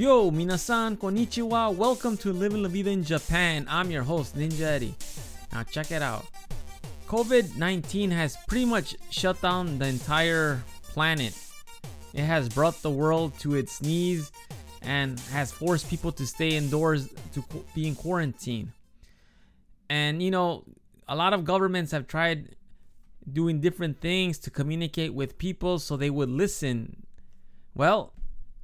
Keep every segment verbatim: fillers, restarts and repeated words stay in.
Yo, minasan, konnichiwa, welcome to Living La Vida in Japan. I'm your host, Ninja Eddie. Now check it out. COVID nineteen has pretty much shut down the entire planet. It has brought the world to its knees and has forced people to stay indoors, to be in quarantine. And you know, a lot of governments have tried doing different things to communicate with people so they would listen. Well,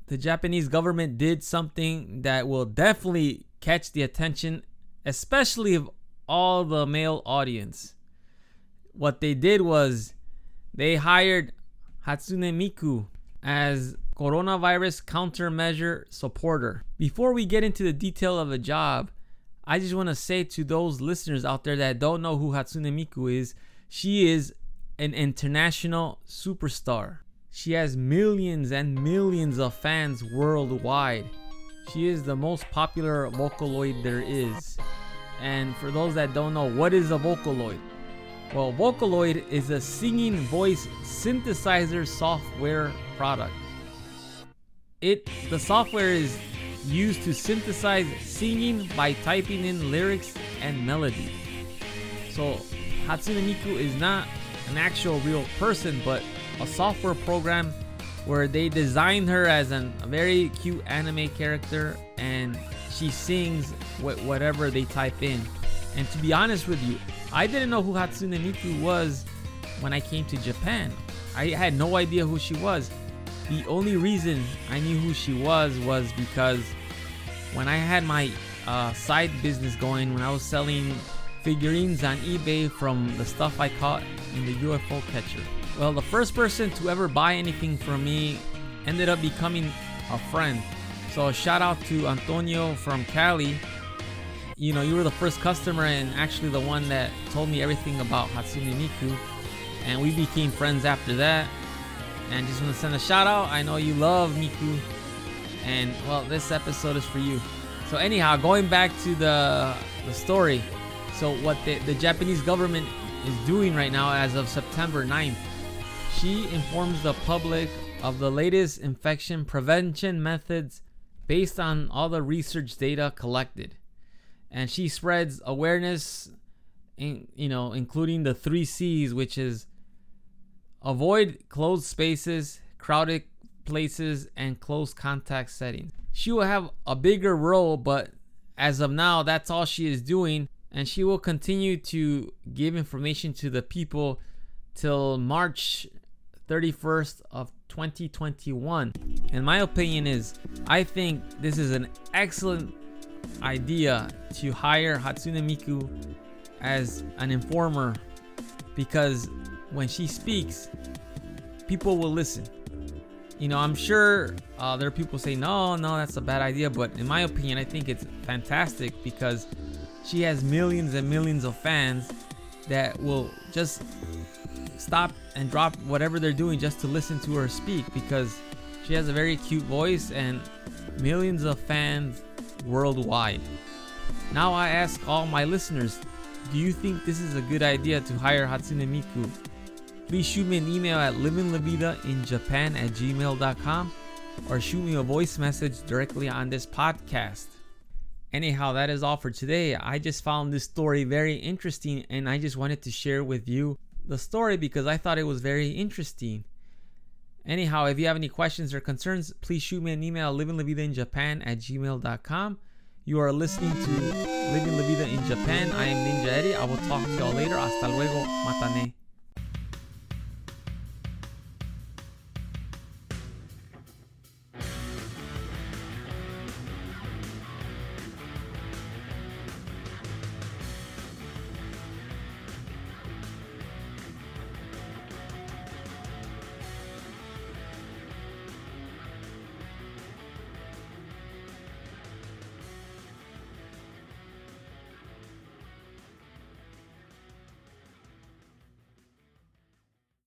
the Japanese government did something that will definitely catch the attention, especially of all the male audience. What they did was they hired Hatsune Miku as coronavirus countermeasure supporter. Before we get into the detail of the job, I just want to say to those listeners out there that don't know who Hatsune Miku is, she is an international superstar. She has millions and millions of fans worldwide. She is the most popular Vocaloid there is. And for those that don't know, what is a Vocaloid? Well, Vocaloid is a singing voice synthesizer software product. It the software is used to synthesize singing by typing in lyrics and melody. So Hatsune Miku is not an actual real person, but a software program where they designed her as an, a very cute anime character, and she sings wh- whatever they type in. And to be honest with you, I didn't know who Hatsune Miku was when I came to Japan. I had no idea who she was. The only reason I knew who she was was because when I had my uh, side business going, when I was selling figurines on eBay from the stuff I caught in the U F O catcher. Well, the first person to ever buy anything from me ended up becoming a friend. So shout out to Antonio from Cali. You know, you were the first customer and actually the one that told me everything about Hatsune Miku. And we became friends after that. And just want to send a shout out. I know you love Miku. And well, this episode is for you. So anyhow, going back to the, the story. So what the, the Japanese government is doing right now as of September ninth, she informs the public of the latest infection prevention methods based on all the research data collected. And she spreads awareness, in, you know, including the three C's, which is avoid closed spaces, crowded places, and close contact settings. She will have a bigger role, but as of now, that's all she is doing. And she will continue to give information to the people till March thirty-first of twenty twenty-one. And my opinion is, I think this is an excellent idea to hire Hatsune Miku as an informer, because when she speaks, people will listen. You know, I'm sure uh, there are people say, no, no, that's a bad idea. But in my opinion, I think it's fantastic because she has millions and millions of fans that will just stop and drop whatever they're doing just to listen to her speak, because she has a very cute voice and millions of fans worldwide. Now I ask all my listeners, do you think this is a good idea to hire Hatsune Miku? Please shoot me an email at livinglavidainjapan at gmail dot com or shoot me a voice message directly on this podcast. Anyhow, that is all for today. I just found this story very interesting and I just wanted to share with you the story because I thought it was very interesting. Anyhow, if you have any questions or concerns, please shoot me an email at livinglavidainjapan at gmail dot com. You are listening to Living La Vida in Japan. I am Ninja Eddie. I will talk to y'all later. Hasta luego. Matane.